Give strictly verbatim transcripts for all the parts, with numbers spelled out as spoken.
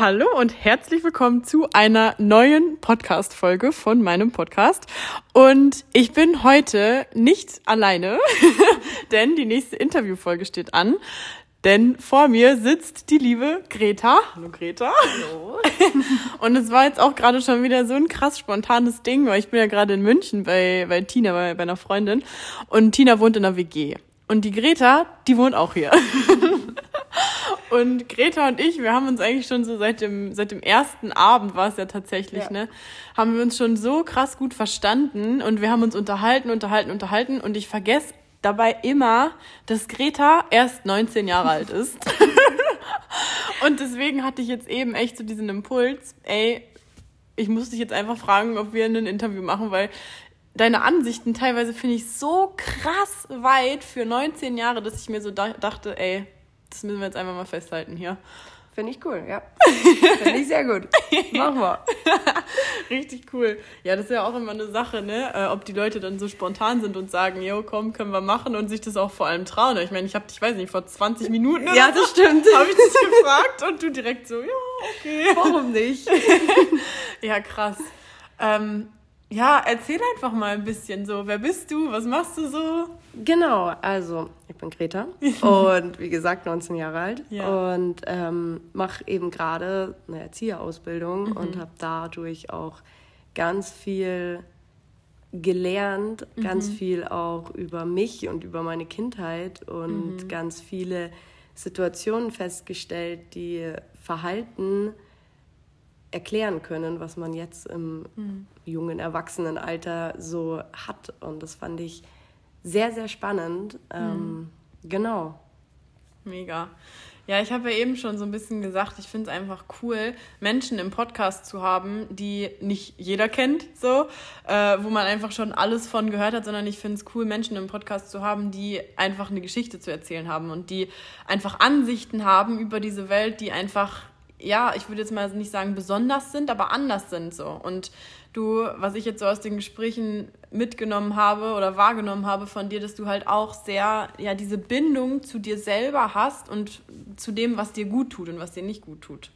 Hallo und herzlich willkommen zu einer neuen Podcast-Folge von meinem Podcast. Und ich bin heute nicht alleine, denn die nächste Interviewfolge steht an. Denn vor mir sitzt die liebe Greta. Hallo Greta. Hallo. Und es war jetzt auch gerade schon wieder so ein krass spontanes Ding, weil ich bin ja gerade in München bei, bei Tina, bei, bei einer Freundin. Und Tina wohnt in einer W G. Und die Greta, die wohnt auch hier. Und Greta und ich, wir haben uns eigentlich schon so seit dem, seit dem ersten Abend war es ja tatsächlich, ja. ne, haben wir uns schon so krass gut verstanden und wir haben uns unterhalten, unterhalten, unterhalten und ich vergesse dabei immer, dass Greta erst neunzehn Jahre alt ist. Und deswegen hatte ich jetzt eben echt so diesen Impuls, ey, ich muss dich jetzt einfach fragen, ob wir ein Interview machen, weil deine Ansichten teilweise finde ich so krass weit für neunzehn Jahre, dass ich mir so da- dachte, ey, das müssen wir jetzt einfach mal festhalten hier. Finde ich cool, ja. Finde ich sehr gut. Machen wir. Richtig cool. Ja, das ist ja auch immer eine Sache, ne? Ob die Leute dann so spontan sind und sagen, jo, komm, können wir machen und sich das auch vor allem trauen. Ich meine, ich habe dich, weiß nicht, vor zwanzig Minuten oder ja, das stimmt. Habe ich dich gefragt und du direkt so, ja, okay. Warum nicht? Ja, krass. Ähm, ja, erzähl einfach mal ein bisschen so. Wer bist du? Was machst du so? Genau, also ich bin Greta und wie gesagt neunzehn Jahre alt ja. und ähm, mache eben gerade eine Erzieherausbildung mhm. und habe dadurch auch ganz viel gelernt, mhm. ganz viel auch über mich und über meine Kindheit und mhm. ganz viele Situationen festgestellt, die Verhalten erklären können, was man jetzt im mhm. jungen Erwachsenenalter so hat und das fand ich sehr, sehr spannend. Ähm, mhm. Genau. Mega. Ja, ich habe ja eben schon so ein bisschen gesagt, ich finde es einfach cool, Menschen im Podcast zu haben, die nicht jeder kennt, so, äh, wo man einfach schon alles von gehört hat, sondern ich finde es cool, Menschen im Podcast zu haben, die einfach eine Geschichte zu erzählen haben und die einfach Ansichten haben über diese Welt, die einfach, ja, ich würde jetzt mal nicht sagen besonders sind, aber anders sind so. Und du, was ich jetzt so aus den Gesprächen mitgenommen habe oder wahrgenommen habe von dir, dass du halt auch sehr, ja, diese Bindung zu dir selber hast und zu dem, was dir gut tut und was dir nicht gut tut.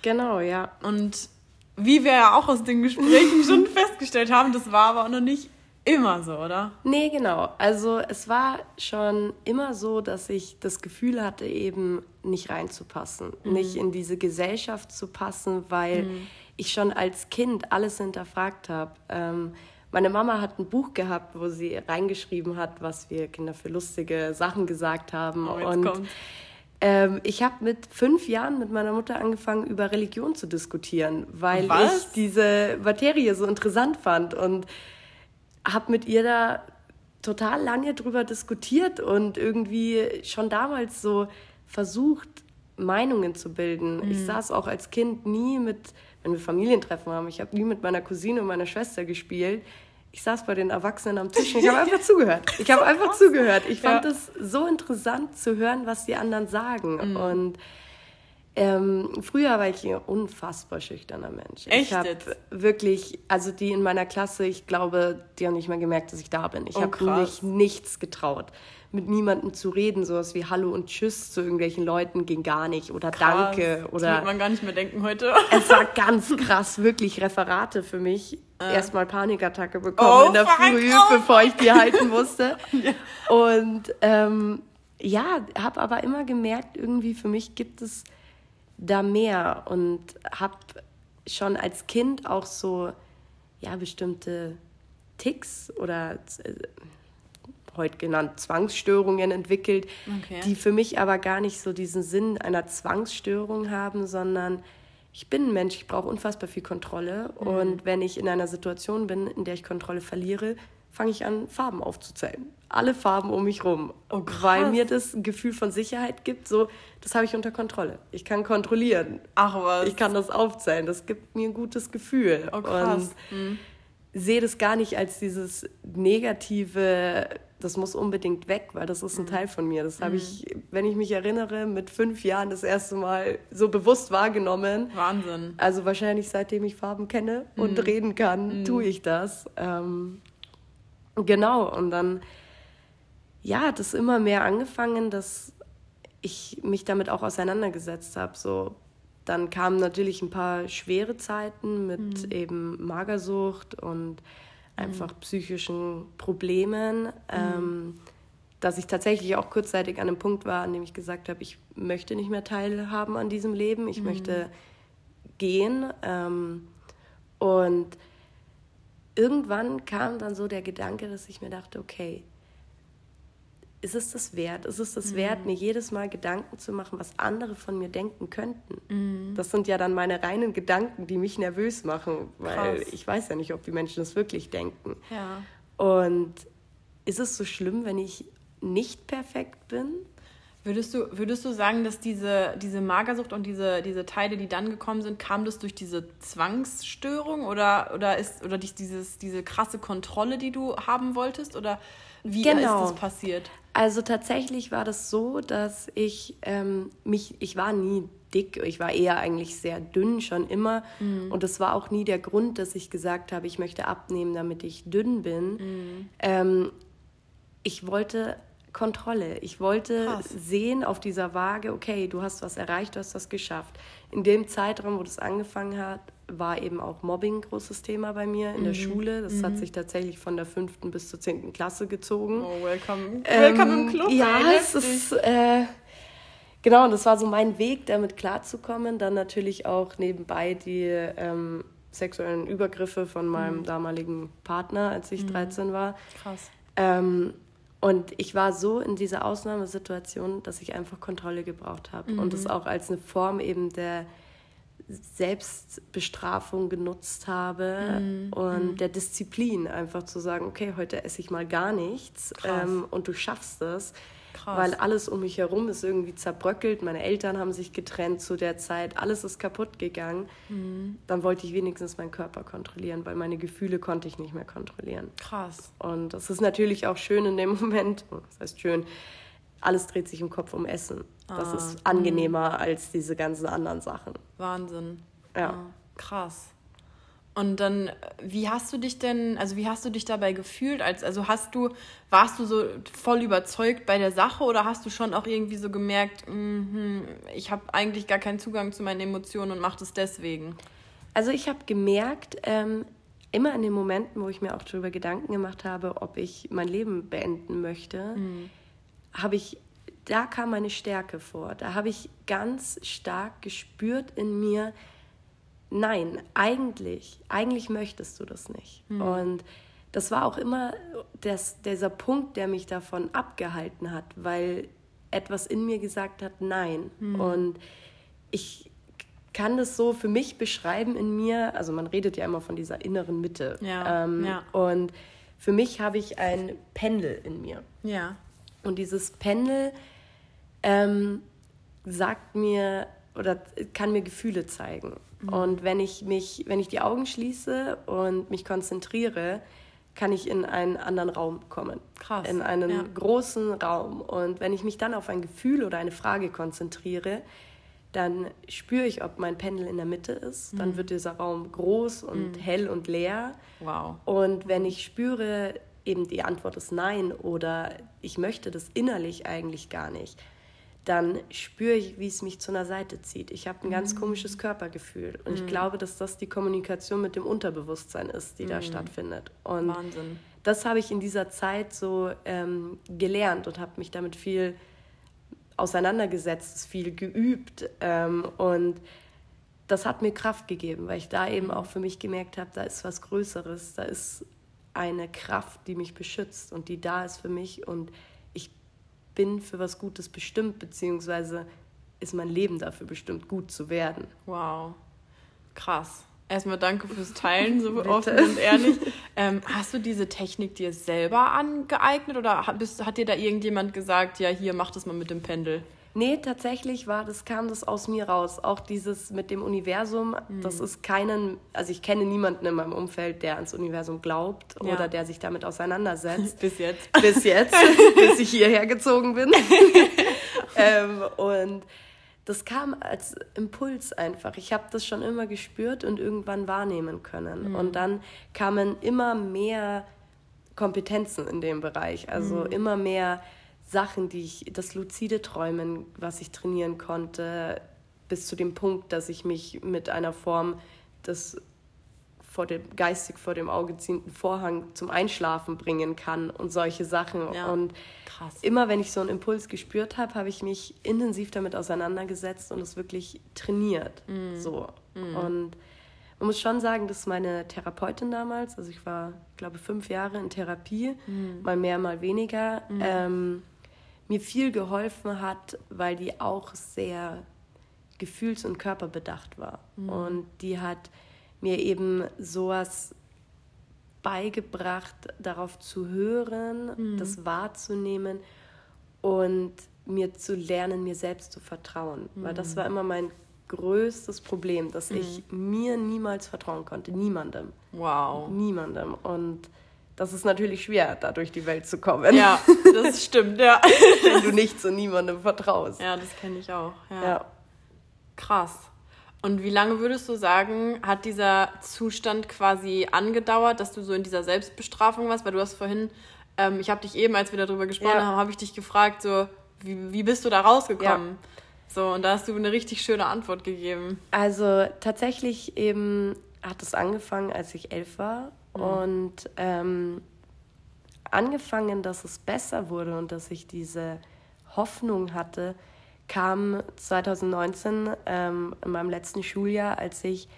Genau, ja. Und wie wir ja auch aus den Gesprächen schon festgestellt haben, das war aber auch noch nicht immer so, oder? Nee, genau. Also es war schon immer so, dass ich das Gefühl hatte, eben nicht reinzupassen, mhm. nicht in diese Gesellschaft zu passen, weil mhm. ich schon als Kind alles hinterfragt habe. Ähm, meine Mama hat ein Buch gehabt, wo sie reingeschrieben hat, was wir Kinder für lustige Sachen gesagt haben. Oh, jetzt kommt's. Ähm, ich habe mit fünf Jahren mit meiner Mutter angefangen, über Religion zu diskutieren, weil was? ich diese Materie so interessant fand und habe mit ihr da total lange drüber diskutiert und irgendwie schon damals so versucht, Meinungen zu bilden. Mhm. Ich saß auch als Kind nie mit, wenn wir Familientreffen haben, ich habe nie mit meiner Cousine und meiner Schwester gespielt. Ich saß bei den Erwachsenen am Tisch und ich habe einfach zugehört. Ich habe einfach zugehört. Ich fand es ja. so interessant zu hören, was die anderen sagen. Mhm. Und Ähm, früher war ich ein unfassbar schüchterner Mensch. Echt? Ich habe wirklich, also die in meiner Klasse, ich glaube, die haben nicht mal gemerkt, dass ich da bin. Ich oh, habe mich nichts getraut, mit niemandem zu reden. Sowas wie Hallo und Tschüss zu irgendwelchen Leuten ging gar nicht oder krass. Danke. Oder das wird man gar nicht mehr denken heute. Es war ganz krass, wirklich Referate für mich. Äh. Erstmal Panikattacke bekommen oh, in der Früh, auf. bevor ich die halten musste. Ja. Und ähm, ja, habe aber immer gemerkt, irgendwie für mich gibt es da mehr und habe schon als Kind auch so ja bestimmte Ticks oder äh, heute genannt Zwangsstörungen entwickelt, okay. die für mich aber gar nicht so diesen Sinn einer Zwangsstörung haben, sondern ich bin ein Mensch, ich brauche unfassbar viel Kontrolle mhm. und wenn ich in einer Situation bin, in der ich Kontrolle verliere, fange ich an, Farben aufzuzählen. Alle Farben um mich rum. Oh, weil mir das ein Gefühl von Sicherheit gibt, so, das habe ich unter Kontrolle. Ich kann kontrollieren. Ach was. Ich kann das aufzählen. Das gibt mir ein gutes Gefühl. Oh, krass. Und mhm. sehe das gar nicht als dieses negative, das muss unbedingt weg, weil das ist ein mhm. Teil von mir. Das habe mhm. ich, wenn ich mich erinnere, mit fünf Jahren das erste Mal so bewusst wahrgenommen. Wahnsinn. Also wahrscheinlich seitdem ich Farben kenne mhm. und reden kann, mhm. tue ich das. Ähm, Genau, und dann, ja, hat es immer mehr angefangen, dass ich mich damit auch auseinandergesetzt habe, so, Dann kamen natürlich ein paar schwere Zeiten mit mhm. eben Magersucht und einfach mhm. psychischen Problemen, mhm. ähm, dass ich tatsächlich auch kurzzeitig an einem Punkt war, an dem ich gesagt habe, ich möchte nicht mehr teilhaben an diesem Leben, ich mhm. möchte gehen. Ähm, und irgendwann kam dann so der Gedanke, dass ich mir dachte, okay, ist es das wert? Ist es das mhm. wert, mir jedes Mal Gedanken zu machen, was andere von mir denken könnten? Mhm. Das sind ja dann meine reinen Gedanken, die mich nervös machen, weil Krass. Ich weiß ja nicht, ob die Menschen das wirklich denken. Ja. Und ist es so schlimm, wenn ich nicht perfekt bin? Würdest du, würdest du sagen, dass diese, diese Magersucht und diese, diese Teile, die dann gekommen sind, kam das durch diese Zwangsstörung oder, oder, ist, oder die, dieses, diese krasse Kontrolle, die du haben wolltest? Oder wie genau. ist das passiert? Also tatsächlich war das so, dass ich ähm, mich, ich war nie dick, ich war eher eigentlich sehr dünn schon immer. Mhm. Und das war auch nie der Grund, dass ich gesagt habe, ich möchte abnehmen, damit ich dünn bin. Mhm. Ähm, ich wollte Kontrolle. Ich wollte Krass. Sehen auf dieser Waage, okay, du hast was erreicht, du hast was geschafft. In dem Zeitraum, wo das angefangen hat, war eben auch Mobbing ein großes Thema bei mir in mhm. der Schule. Das mhm. hat sich tatsächlich von der fünften bis zur zehnten Klasse gezogen. Oh, welcome, ähm, welcome im Club. Ja, ey, es ist, äh, genau, und das war so mein Weg, damit klarzukommen. Dann natürlich auch nebenbei die ähm, sexuellen Übergriffe von meinem mhm. damaligen Partner, als ich mhm. dreizehn war. Krass. Ähm, Und ich war so in dieser Ausnahmesituation, dass ich einfach Kontrolle gebraucht habe mhm. und das auch als eine Form eben der Selbstbestrafung genutzt habe mhm. und mhm. der Disziplin, einfach zu sagen, okay, heute esse ich mal gar nichts ähm, und du schaffst das, Krass. Weil alles um mich herum ist irgendwie zerbröckelt, meine Eltern haben sich getrennt zu der Zeit, alles ist kaputt gegangen, mhm. dann wollte ich wenigstens meinen Körper kontrollieren, weil meine Gefühle konnte ich nicht mehr kontrollieren. Krass. Und das ist natürlich auch schön in dem Moment, das heißt schön, alles dreht sich im Kopf um Essen. Das ah. ist angenehmer mhm. als diese ganzen anderen Sachen. Wahnsinn. Ja. Ah, krass. Und dann, wie hast du dich denn, also wie hast du dich dabei gefühlt? Als, also hast du, warst du so voll überzeugt bei der Sache oder hast du schon auch irgendwie so gemerkt, mm-hmm, ich habe eigentlich gar keinen Zugang zu meinen Emotionen und mache das deswegen? Also ich habe gemerkt, ähm, immer in den Momenten, wo ich mir auch darüber Gedanken gemacht habe, ob ich mein Leben beenden möchte, mhm. habe ich, da kam meine Stärke vor. Da habe ich ganz stark gespürt in mir, nein, eigentlich, eigentlich möchtest du das nicht. Hm. Und das war auch immer das, dieser Punkt, der mich davon abgehalten hat, weil etwas in mir gesagt hat, nein. Hm. Und ich kann das so für mich beschreiben in mir, also man redet ja immer von dieser inneren Mitte. Ja. Ähm, ja. Und für mich habe ich ein Pendel in mir. Ja. Und dieses Pendel ähm, sagt mir oder kann mir Gefühle zeigen. Und wenn ich mich, wenn ich die Augen schließe und mich konzentriere, kann ich in einen anderen Raum kommen. Krass. In einen ja. großen Raum. Und wenn ich mich dann auf ein Gefühl oder eine Frage konzentriere, dann spüre ich, ob mein Pendel in der Mitte ist. Mhm. Dann wird dieser Raum groß und mhm. hell und leer. Wow. Und wenn ich spüre, eben die Antwort ist nein oder ich möchte das innerlich eigentlich gar nicht, dann spüre ich, wie es mich zu einer Seite zieht. Ich habe ein ganz mhm. komisches Körpergefühl. Und mhm. ich glaube, dass das die Kommunikation mit dem Unterbewusstsein ist, die mhm. da stattfindet. Und Wahnsinn. Das habe ich in dieser Zeit so ähm, gelernt und habe mich damit viel auseinandergesetzt, viel geübt. Ähm, und das hat mir Kraft gegeben, weil ich da eben auch für mich gemerkt habe, da ist was Größeres, da ist eine Kraft, die mich beschützt und die da ist für mich und bin für was Gutes bestimmt, beziehungsweise ist mein Leben dafür bestimmt, gut zu werden. Wow, krass. Erstmal danke fürs Teilen, so offen und ehrlich. Ähm, hast du diese Technik dir selber angeeignet oder hat, bist, hat dir da irgendjemand gesagt, ja, hier, mach das mal mit dem Pendel? Nee, tatsächlich war das, kam das aus mir raus. Auch dieses mit dem Universum, mhm. das ist keinen, also ich kenne niemanden in meinem Umfeld, der ans Universum glaubt ja. oder der sich damit auseinandersetzt. Bis jetzt. Bis jetzt, bis ich hierher gezogen bin. ähm, und das kam als Impuls einfach. Ich habe das schon immer gespürt und irgendwann wahrnehmen können. Mhm. Und dann kamen immer mehr Kompetenzen in dem Bereich, also mhm. immer mehr Sachen, die ich, das luzide Träumen, was ich trainieren konnte, bis zu dem Punkt, dass ich mich mit einer Form des vor dem, geistig vor dem Auge ziehenden Vorhang zum Einschlafen bringen kann und solche Sachen. Ja, und krass. Immer, wenn ich so einen Impuls gespürt habe, habe ich mich intensiv damit auseinandergesetzt und es wirklich trainiert. Mm. So. Mm. Und man muss schon sagen, dass meine Therapeutin damals, also ich war, glaube ich, fünf Jahre in Therapie, mm. mal mehr, mal weniger, mm. ähm, mir viel geholfen hat, weil die auch sehr gefühls- und körperbedacht war. Mhm. Und die hat mir eben sowas beigebracht, darauf zu hören, mhm. das wahrzunehmen und mir zu lernen, mir selbst zu vertrauen. Mhm. Weil das war immer mein größtes Problem, dass mhm. ich mir niemals vertrauen konnte. Niemandem. Wow. Niemandem. Und das ist natürlich schwer, da durch die Welt zu kommen. Ja, das stimmt, ja. Wenn du nicht zu niemandem vertraust. Ja, das kenne ich auch. Ja. ja. Krass. Und wie lange würdest du sagen, hat dieser Zustand quasi angedauert, dass du so in dieser Selbstbestrafung warst? Weil du hast vorhin, ähm, ich habe dich eben, als wir darüber gesprochen ja. haben, habe ich dich gefragt, so wie, wie bist du da rausgekommen? Ja. So, und da hast du eine richtig schöne Antwort gegeben. Also tatsächlich eben hat es angefangen, als ich elf war. Mhm. Und ähm, angefangen, dass es besser wurde und dass ich diese Hoffnung hatte, kam zwanzig neunzehn ähm, in meinem letzten Schuljahr, als ich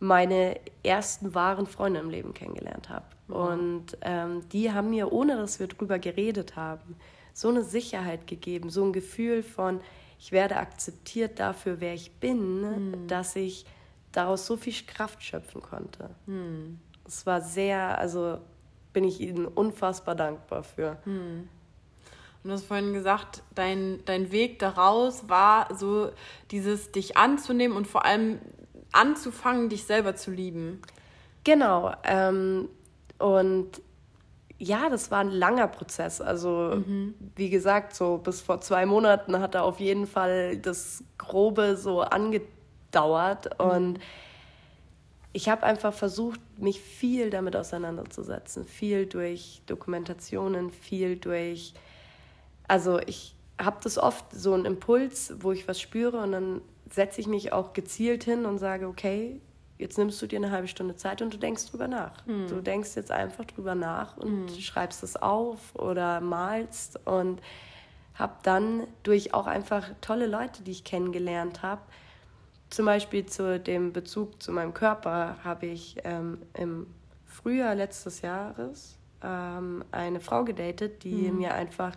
meine ersten wahren Freunde im Leben kennengelernt habe. Mhm. Und ähm, die haben mir, ohne dass wir drüber geredet haben, so eine Sicherheit gegeben, so ein Gefühl von, ich werde akzeptiert dafür, wer ich bin, mhm. dass ich daraus so viel Kraft schöpfen konnte. Mhm. Es war sehr, also bin ich ihnen unfassbar dankbar für. Mhm. Und du hast vorhin gesagt, dein, dein Weg daraus war so dieses, dich anzunehmen und vor allem anzufangen, dich selber zu lieben. Genau. Ähm, und ja, das war ein langer Prozess. Also mhm. wie gesagt, so bis vor zwei Monaten hat er auf jeden Fall das Grobe so angedauert. Mhm. Und ich habe einfach versucht, mich viel damit auseinanderzusetzen. Viel durch Dokumentationen, viel durch... Also ich habe das oft, so einen Impuls, wo ich was spüre und dann setze ich mich auch gezielt hin und sage, okay, jetzt nimmst du dir eine halbe Stunde Zeit und du denkst drüber nach. Hm. Du denkst jetzt einfach drüber nach und hm. schreibst es auf oder malst und habe dann durch auch einfach tolle Leute, die ich kennengelernt habe, zum Beispiel zu dem Bezug zu meinem Körper, habe ich ähm, im Frühjahr letztes Jahres ähm, eine Frau gedatet, die hm. mir einfach...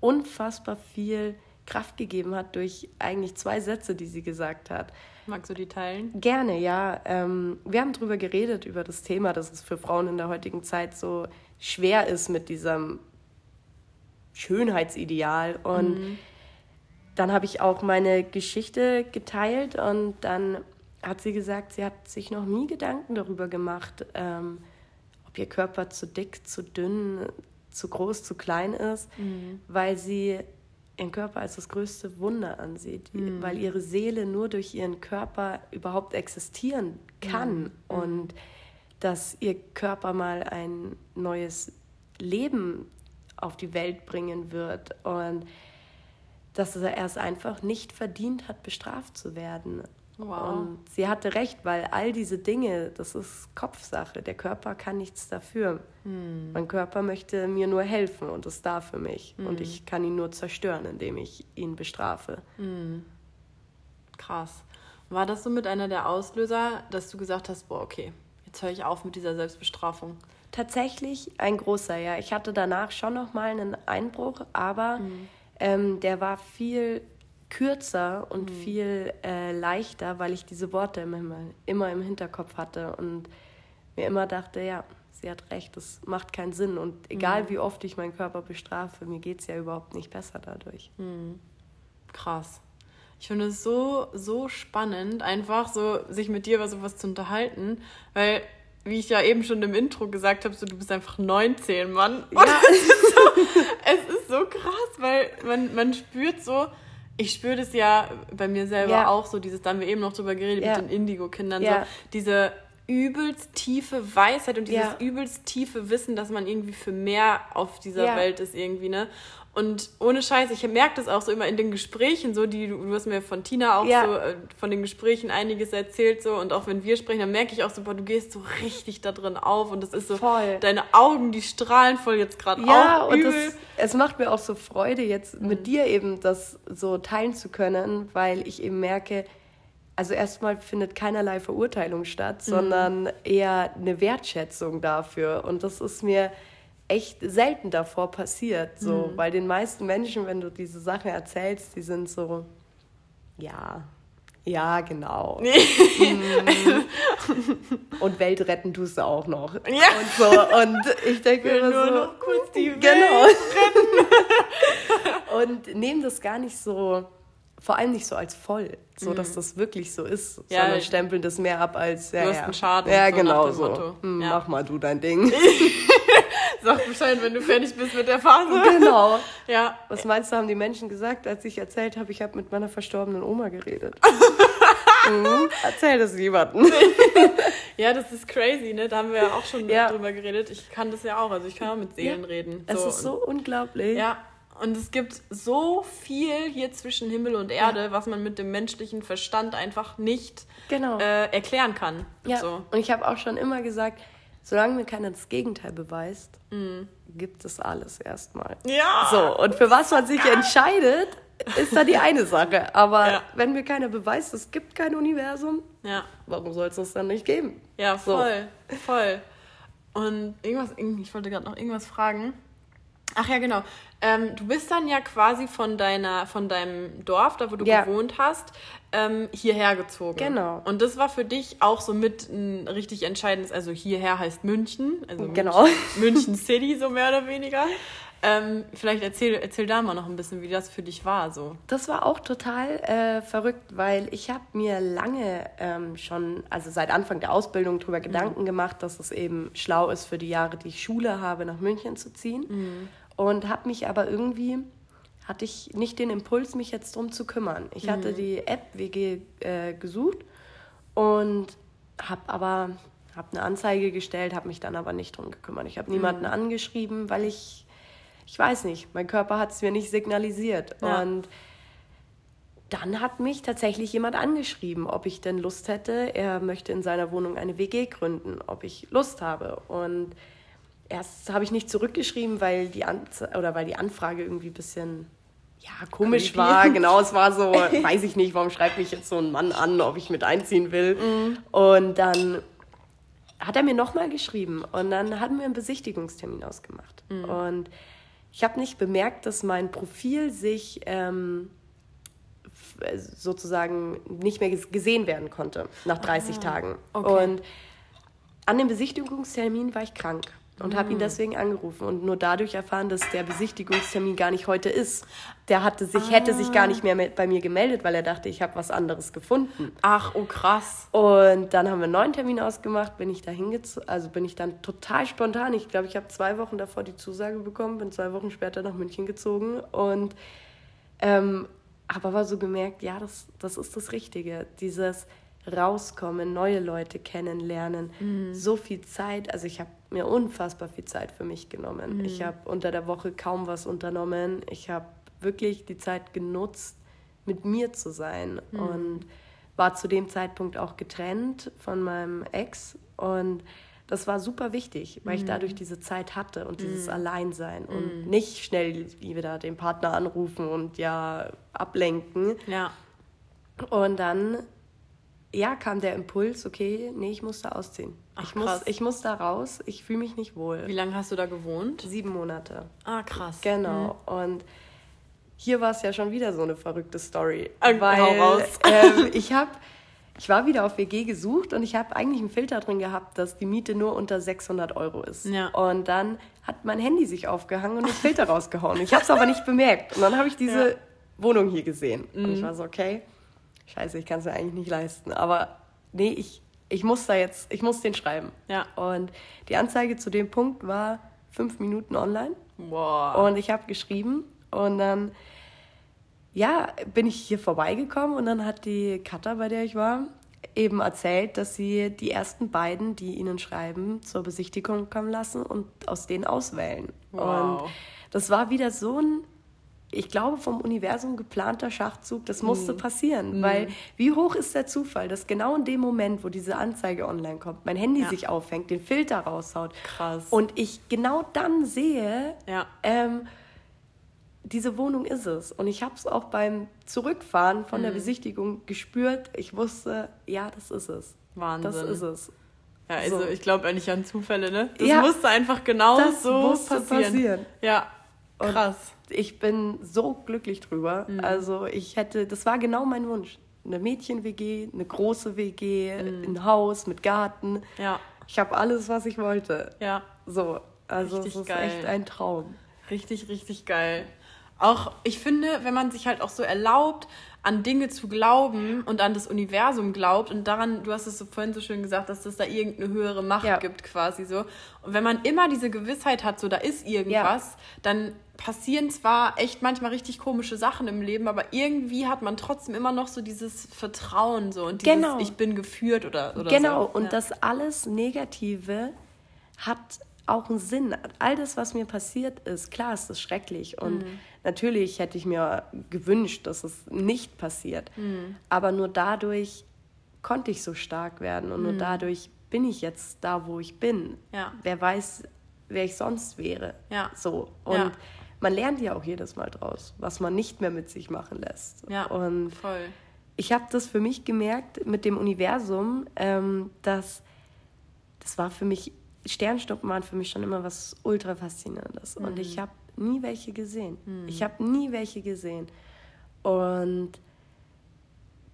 unfassbar viel Kraft gegeben hat durch eigentlich zwei Sätze, die sie gesagt hat. Magst du die teilen? Gerne, ja. Ähm, wir haben drüber geredet, über das Thema, dass es für Frauen in der heutigen Zeit so schwer ist mit diesem Schönheitsideal. Und mhm. dann habe ich auch meine Geschichte geteilt und dann hat sie gesagt, sie hat sich noch nie Gedanken darüber gemacht, ähm, ob ihr Körper zu dick, zu dünn, zu groß, zu klein ist, mhm. weil sie ihren Körper als das größte Wunder ansieht, mhm. weil ihre Seele nur durch ihren Körper überhaupt existieren kann mhm. und dass ihr Körper mal ein neues Leben auf die Welt bringen wird und dass er erst einfach nicht verdient hat, bestraft zu werden. Wow. Und sie hatte recht, weil all diese Dinge, das ist Kopfsache. Der Körper kann nichts dafür. Hm. Mein Körper möchte mir nur helfen und das darf für mich. Hm. Und ich kann ihn nur zerstören, indem ich ihn bestrafe. Hm. Krass. War das so mit einer der Auslöser, dass du gesagt hast, boah, okay, jetzt höre ich auf mit dieser Selbstbestrafung? Tatsächlich ein großer, ja. Ich hatte danach schon nochmal einen Einbruch, aber hm. ähm, der war viel... kürzer und mhm. viel äh, leichter, weil ich diese Worte immer, immer im Hinterkopf hatte und mir immer dachte, ja, sie hat recht, das macht keinen Sinn. Und egal mhm. wie oft ich meinen Körper bestrafe, mir geht es ja überhaupt nicht besser dadurch. Mhm. Krass. Ich finde es so, so spannend, einfach so sich mit dir über sowas zu unterhalten, weil, wie ich ja eben schon im Intro gesagt habe, so, du bist einfach neunzehn, Mann. Ja. Es ist so, es ist so krass, weil man, man spürt so, ich spüre das ja bei mir selber ja. auch so, dieses, da haben wir eben noch drüber geredet, ja. mit den Indigo-Kindern, ja. so diese übelst tiefe Weisheit und dieses ja. übelst tiefe Wissen, dass man irgendwie für mehr auf dieser ja. Welt ist irgendwie, ne? Und ohne Scheiß, ich merke das auch so immer in den Gesprächen, so die, du hast mir von Tina auch ja. so äh, von den Gesprächen einiges erzählt, so, und auch wenn wir sprechen, dann merke ich auch so, boah, du gehst so richtig da drin auf und das ist so, voll. Deine Augen, die strahlen voll jetzt gerade ja, auf. Ja, und das, es macht mir auch so Freude, jetzt mit mhm. dir eben das so teilen zu können, weil ich eben merke, also erstmal findet keinerlei Verurteilung statt, mhm. sondern eher eine Wertschätzung dafür, und das ist mir echt selten davor passiert, so, mhm. weil den meisten Menschen, wenn du diese Sachen erzählst, die sind so, ja, ja, genau. Und weltretten tust du auch noch. Ja. Und, so. Und ich denke immer nur so, noch kurz die Welt genau. retten. Und nehmen das gar nicht so, vor allem nicht so als voll, so, mhm. dass das wirklich so ist, ja, sondern stempeln das mehr ab als, ja, du hast einen Schaden. Ja, so genau so. Hm, ja. Mach mal du dein Ding. Sag Bescheid, wenn du fertig bist mit der Phase. Genau. Ja. Was meinst du, haben die Menschen gesagt, als ich erzählt habe, ich habe mit meiner verstorbenen Oma geredet? mhm. Erzähl das niemandem. Ja, das ist crazy, ne? Da haben wir ja auch schon ja. drüber geredet. Ich kann das ja auch, also ich kann auch mit Seelen ja. reden. So. Es ist so unglaublich. Ja. Und es gibt so viel hier zwischen Himmel und Erde, ja. was man mit dem menschlichen Verstand einfach nicht genau. äh, erklären kann. Ja. So. Und ich habe auch schon immer gesagt, solange mir keiner das Gegenteil beweist, mm. gibt es alles erstmal. Ja. So, und für was man sich entscheidet, ist da die eine Sache. Aber ja. wenn mir keiner beweist, es gibt kein Universum, ja. warum soll es das dann nicht geben? Ja, voll, so. voll. Und irgendwas, ich wollte gerade noch irgendwas fragen. Ach ja, genau. Ähm, du bist dann ja quasi von deiner, von deinem Dorf, da wo du ja. gewohnt hast, ähm, hierher gezogen. Genau. Und das war für dich auch so mit ein richtig entscheidendes, also hierher heißt München, also genau. München, München City, so mehr oder weniger. Ähm, vielleicht erzähl, erzähl da mal noch ein bisschen, wie das für dich war. So. Das war auch total äh, verrückt, weil ich habe mir lange ähm, schon, also seit Anfang der Ausbildung darüber mhm. Gedanken gemacht, dass es eben schlau ist, für die Jahre, die ich Schule habe, nach München zu ziehen. Mhm. Und habe mich aber irgendwie, hatte ich nicht den Impuls, mich jetzt drum zu kümmern. Ich mhm. hatte die App W G äh, gesucht und habe aber hab eine Anzeige gestellt, habe mich dann aber nicht drum gekümmert. Ich habe mhm. niemanden angeschrieben, weil ich Ich weiß nicht, mein Körper hat es mir nicht signalisiert. Ja. Und dann hat mich tatsächlich jemand angeschrieben, ob ich denn Lust hätte. Er möchte in seiner Wohnung eine W G gründen, ob ich Lust habe. Und erst habe ich nicht zurückgeschrieben, weil die, Anze- oder weil die Anfrage irgendwie ein bisschen ja, komisch war. Genau, es war so, weiß ich nicht, warum schreibt mich jetzt so ein Mann an, ob ich mit einziehen will. Mhm. Und dann hat er mir nochmal geschrieben. Und dann hatten wir einen Besichtigungstermin ausgemacht. Mhm. Und ich habe nicht bemerkt, dass mein Profil sich ähm, sozusagen nicht mehr gesehen werden konnte nach dreißig ah, Tagen. Okay. Und an dem Besichtigungstermin war ich krank und habe mm. ihn deswegen angerufen und nur dadurch erfahren, dass der Besichtigungstermin gar nicht heute ist. Der hatte sich, ah. hätte sich gar nicht mehr bei mir gemeldet, weil er dachte, ich habe was anderes gefunden. Ach, oh krass. Und dann haben wir einen neuen Termin ausgemacht, bin ich da hingezogen, also bin ich dann total spontan. Ich glaube, ich habe zwei Wochen davor die Zusage bekommen, bin zwei Wochen später nach München gezogen und ähm, habe aber so gemerkt, ja, das, das ist das Richtige, dieses rauskommen, neue Leute kennenlernen, mhm. so viel Zeit, also ich habe mir unfassbar viel Zeit für mich genommen. Mhm. Ich habe unter der Woche kaum was unternommen. Ich habe wirklich die Zeit genutzt, mit mir zu sein mhm. und war zu dem Zeitpunkt auch getrennt von meinem Ex und das war super wichtig, weil mhm. ich dadurch diese Zeit hatte und dieses mhm. Alleinsein und mhm. nicht schnell wieder den Partner anrufen und ja ablenken. Ja. Und dann ja, kam der Impuls, okay, nee, ich muss da ausziehen. Ach, ich, muss, ich muss da raus, ich fühle mich nicht wohl. Wie lange hast du da gewohnt? Sieben Monate. Ah, krass. Genau, mhm. und hier war es ja schon wieder so eine verrückte Story. Weil, weil raus. Ähm, ich, hab, ich war wieder auf W G gesucht und ich habe eigentlich einen Filter drin gehabt, dass die Miete nur unter sechshundert Euro ist. Ja. Und dann hat mein Handy sich aufgehangen und den Filter rausgehauen. Ich habe es aber nicht bemerkt. Und dann habe ich diese ja. Wohnung hier gesehen. Mhm. Und ich war so, okay, scheiße, ich kann es mir eigentlich nicht leisten. Aber nee, ich, ich muss da jetzt, ich muss den schreiben. Ja. Und die Anzeige zu dem Punkt war fünf Minuten online. Wow. Und ich habe geschrieben und dann, ja, bin ich hier vorbeigekommen und dann hat die Katha, bei der ich war, eben erzählt, dass sie die ersten beiden, die ihnen schreiben, zur Besichtigung kommen lassen und aus denen auswählen. Wow. Und das war wieder so ein ich glaube, vom Universum geplanter Schachzug, das musste mhm. passieren. Mhm. Weil wie hoch ist der Zufall, dass genau in dem Moment, wo diese Anzeige online kommt, mein Handy ja. sich aufhängt, den Filter raushaut. Krass. Und ich genau dann sehe, ja. ähm, diese Wohnung ist es. Und ich habe es auch beim Zurückfahren von mhm. der Besichtigung gespürt. Ich wusste, ja, das ist es. Wahnsinn. Das ist es. Ja, also so. Ich glaube nicht an Zufälle, ne? Das ja, musste einfach genau das so musste passieren. passieren. Ja, krass. Und ich bin so glücklich drüber. Mhm. Also ich hätte, das war genau mein Wunsch. Eine Mädchen-W G, eine große W G, mhm. ein Haus mit Garten. Ja. Ich habe alles, was ich wollte. Ja. So, also es ist geil. Echt ein Traum. Richtig, richtig geil. Auch, ich finde, wenn man sich halt auch so erlaubt, an Dinge zu glauben und an das Universum glaubt und daran, du hast es so vorhin so schön gesagt, dass es da irgendeine höhere Macht ja. gibt quasi so. Und wenn man immer diese Gewissheit hat, so da ist irgendwas, ja. dann passieren zwar echt manchmal richtig komische Sachen im Leben, aber irgendwie hat man trotzdem immer noch so dieses Vertrauen so und dieses genau. Ich bin geführt oder, oder genau. so. Genau, und ja. das alles Negative hat auch einen Sinn. All das, was mir passiert ist, klar ist das schrecklich und mhm. natürlich hätte ich mir gewünscht, dass es nicht passiert, mhm. aber nur dadurch konnte ich so stark werden und mhm. nur dadurch bin ich jetzt da, wo ich bin. Ja. Wer weiß, wer ich sonst wäre. Ja. So. Und ja. man lernt ja auch jedes Mal draus, was man nicht mehr mit sich machen lässt. Ja, und voll. Ich habe das für mich gemerkt mit dem Universum, ähm, dass das war für mich Sternschnuppen waren für mich schon immer was ultra Faszinierendes. Mhm. Und ich habe nie welche gesehen. Mhm. Ich habe nie welche gesehen. Und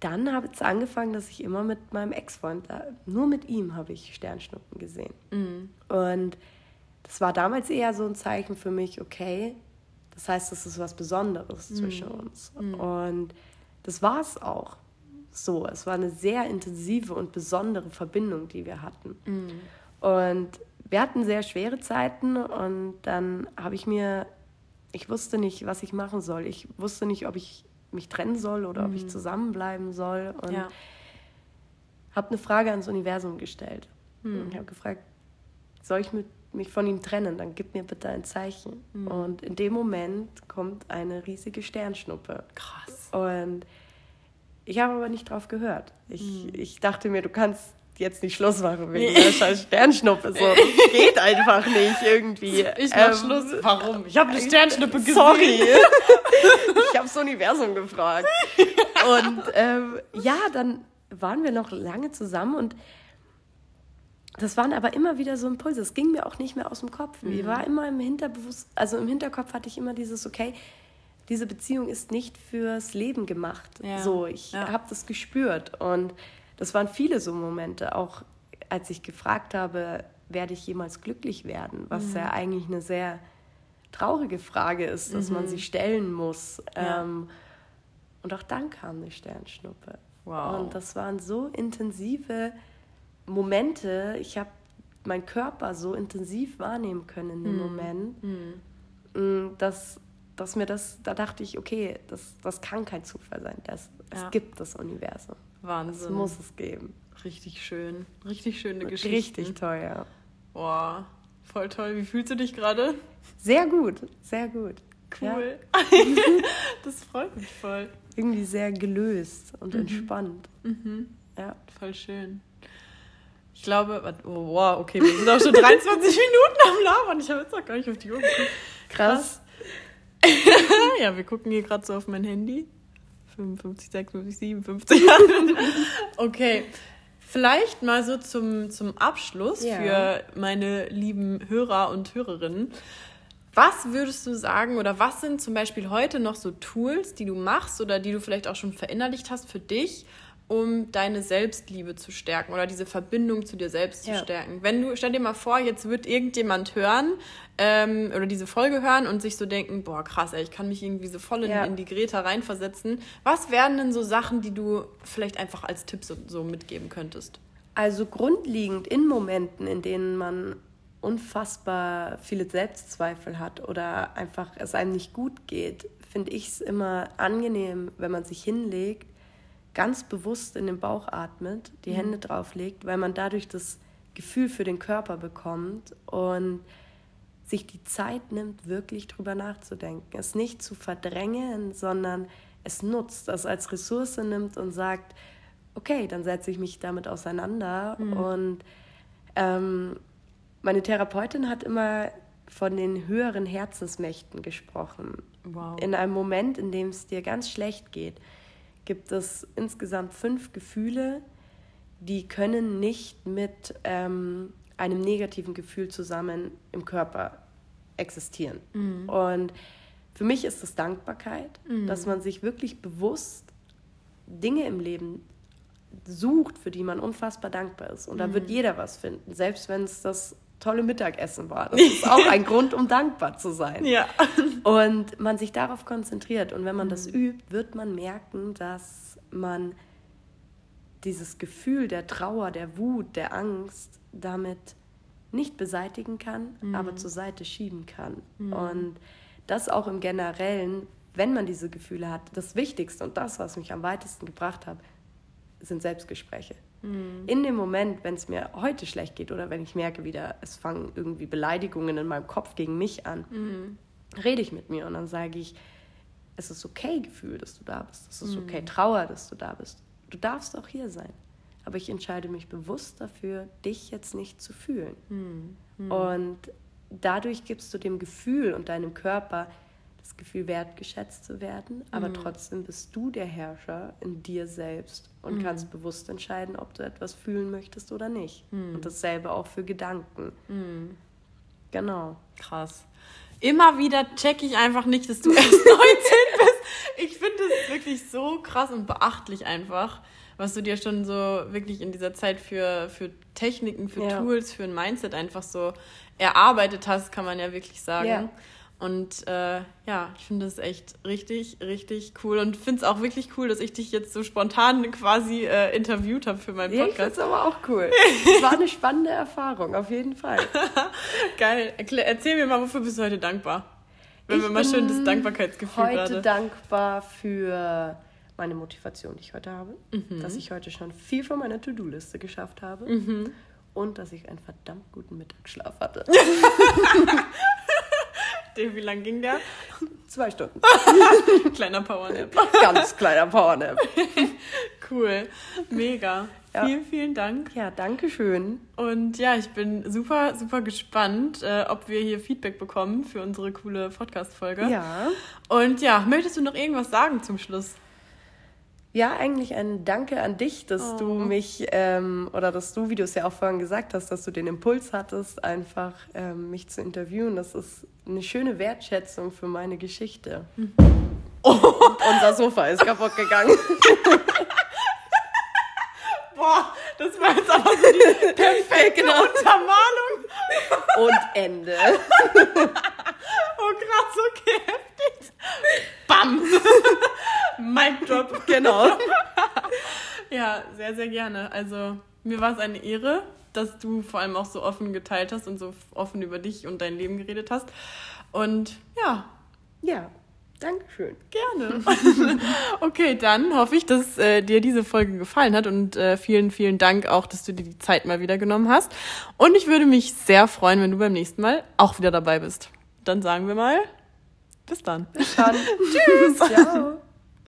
dann habe ich angefangen, dass ich immer mit meinem Ex-Freund, nur mit ihm habe ich Sternschnuppen gesehen. Mhm. Und das war damals eher so ein Zeichen für mich, okay, das heißt, das ist was Besonderes mhm. zwischen uns. Mhm. Und das war es auch so. Es war eine sehr intensive und besondere Verbindung, die wir hatten. Mhm. Und wir hatten sehr schwere Zeiten und dann habe ich mir, ich wusste nicht, was ich machen soll. Ich wusste nicht, ob ich mich trennen soll oder mhm. ob ich zusammenbleiben soll. Und ja. habe eine Frage ans Universum gestellt. Mhm. Und ich habe gefragt, soll ich mit, mich von ihm trennen? Dann gib mir bitte ein Zeichen. Mhm. Und in dem Moment kommt eine riesige Sternschnuppe. Krass. Und ich habe aber nicht drauf gehört. Ich, mhm. ich dachte mir, du kannst jetzt nicht Schluss machen wegen nee. der Sternschnuppe. So, das geht einfach nicht irgendwie. Ich mach ähm, Schluss. Warum? Ich habe eine Sternschnuppe gesehen. Sorry. Ich habe das Universum gefragt. Und ähm, ja, dann waren wir noch lange zusammen und das waren aber immer wieder so Impulse. Es ging mir auch nicht mehr aus dem Kopf. Mhm. Mir war immer im Hinterbewusst, also im Hinterkopf hatte ich immer dieses, okay, diese Beziehung ist nicht fürs Leben gemacht. Ja. So, ich ja. habe das gespürt und das waren viele so Momente, auch als ich gefragt habe, werde ich jemals glücklich werden? Was mhm. ja eigentlich eine sehr traurige Frage ist, dass mhm. man sie stellen muss. Ja. Ähm, und auch dann kam eine Sternschnuppe. Wow. Und das waren so intensive Momente. Ich habe meinen Körper so intensiv wahrnehmen können in dem mhm. Moment, mhm. dass, dass mir das, da dachte ich, okay, das, das kann kein Zufall sein. Das, ja. Es gibt das Universum. Wahnsinn. Das muss es geben. Richtig schön. Richtig schöne Geschichte. Richtig toll, ja. Boah, voll toll. Wie fühlst du dich gerade? Sehr gut, sehr gut. Cool. Ja. Das freut mich voll. Irgendwie sehr gelöst und mhm. entspannt. Mhm. Ja. Voll schön. Ich glaube, oh, wow, okay, wir sind auch schon dreiundzwanzig Minuten am Labern. Ich habe jetzt noch gar nicht auf die Uhr geguckt. Krass. Krass. Ja, wir gucken hier gerade so auf mein Handy. fünfundfünfzig, sechsundfünfzig, siebenundfünfzig. Okay, vielleicht mal so zum, zum Abschluss ja. für meine lieben Hörer und Hörerinnen. Was würdest du sagen oder was sind zum Beispiel heute noch so Tools, die du machst oder die du vielleicht auch schon verinnerlicht hast für dich, um deine Selbstliebe zu stärken oder diese Verbindung zu dir selbst ja. zu stärken? Wenn du, stell dir mal vor, jetzt wird irgendjemand hören ähm, oder diese Folge hören und sich so denken, boah, krass, ey, ich kann mich irgendwie so voll in, ja. in die Greta reinversetzen. Was wären denn so Sachen, die du vielleicht einfach als Tipps so, so mitgeben könntest? Also grundlegend in Momenten, in denen man unfassbar viele Selbstzweifel hat oder einfach es einem nicht gut geht, finde ich es immer angenehm, wenn man sich hinlegt, ganz bewusst in den Bauch atmet, die mhm. Hände drauflegt, weil man dadurch das Gefühl für den Körper bekommt und sich die Zeit nimmt, wirklich drüber nachzudenken, es nicht zu verdrängen, sondern es nutzt, es als Ressource nimmt und sagt, okay, dann setze ich mich damit auseinander. Mhm. Und ähm, meine Therapeutin hat immer von den höheren Herzensmächten gesprochen. Wow. In einem Moment, in dem es dir ganz schlecht geht, gibt es insgesamt fünf Gefühle, die können nicht mit ähm, einem negativen Gefühl zusammen im Körper existieren. Mhm. Und für mich ist es Dankbarkeit, mhm. dass man sich wirklich bewusst Dinge im Leben sucht, für die man unfassbar dankbar ist. Und mhm. da wird jeder was finden, selbst wenn es das tolle Mittagessen war. Das ist auch ein Grund, um dankbar zu sein. Ja. Und man sich darauf konzentriert. Und wenn man mhm. das übt, wird man merken, dass man dieses Gefühl der Trauer, der Wut, der Angst damit nicht beseitigen kann, mhm. aber zur Seite schieben kann. Mhm. Und das auch im Generellen, wenn man diese Gefühle hat, das Wichtigste und das, was mich am weitesten gebracht hat, sind Selbstgespräche. Mhm. In dem Moment, wenn es mir heute schlecht geht oder wenn ich merke wieder, es fangen irgendwie Beleidigungen in meinem Kopf gegen mich an, mhm. rede ich mit mir und dann sage ich, es ist okay, Gefühl, dass du da bist. Es ist mhm. okay, Trauer, dass du da bist. Du darfst auch hier sein. Aber ich entscheide mich bewusst dafür, dich jetzt nicht zu fühlen. Mhm. Mhm. Und dadurch gibst du dem Gefühl und deinem Körper das Gefühl, wertgeschätzt zu werden, aber mhm. trotzdem bist du der Herrscher in dir selbst und mhm. kannst bewusst entscheiden, ob du etwas fühlen möchtest oder nicht. Mhm. Und dasselbe auch für Gedanken. Mhm. Genau. Krass. Immer wieder checke ich einfach nicht, dass du erst neunzehn bist. Ich finde es wirklich so krass und beachtlich einfach, was du dir schon so wirklich in dieser Zeit für, für Techniken, für ja. Tools, für ein Mindset einfach so erarbeitet hast, kann man ja wirklich sagen. Ja. Und äh, ja, ich finde das echt richtig, richtig cool und finde es auch wirklich cool, dass ich dich jetzt so spontan quasi äh, interviewt habe für meinen Podcast. Ja, ich finde es aber auch cool. Es war eine spannende Erfahrung, auf jeden Fall. Geil. Erzähl mir mal, wofür bist du heute dankbar? Wenn ich wir mal schön das Dankbarkeitsgefühl gerade. Ich bin heute dankbar für meine Motivation, die ich heute habe. Mhm. Dass ich heute schon viel von meiner To-Do-Liste geschafft habe. Mhm. Und dass ich einen verdammt guten Mittagsschlaf hatte. Wie lang ging der? Zwei Stunden. Kleiner Powernap. Ganz kleiner Powernap. Cool. Mega. Ja. Vielen, vielen Dank. Ja, danke schön. Und ja, ich bin super, super gespannt, äh, ob wir hier Feedback bekommen für unsere coole Podcast-Folge. Ja. Und ja, möchtest du noch irgendwas sagen zum Schluss? Ja, eigentlich ein Danke an dich, dass oh. du mich, ähm, oder dass du, wie du es ja auch vorhin gesagt hast, dass du den Impuls hattest, einfach ähm, mich zu interviewen. Das ist eine schöne Wertschätzung für meine Geschichte. Hm. Oh. Unser Sofa ist kaputt gegangen. Boah, das war jetzt aber so die perfekte genau. Untermalung. Und Ende. Oh krass, okay, heftig. Bam. Mic Drop. Genau. Ja, sehr, sehr gerne. Also mir war es eine Ehre, dass du vor allem auch so offen geteilt hast und so offen über dich und dein Leben geredet hast. Und ja. Ja, danke schön. Gerne. Okay, dann hoffe ich, dass äh, dir diese Folge gefallen hat und äh, vielen, vielen Dank auch, dass du dir die Zeit mal wieder genommen hast. Und ich würde mich sehr freuen, wenn du beim nächsten Mal auch wieder dabei bist. Dann sagen wir mal, bis dann. Bis dann. Tschüss. Ciao.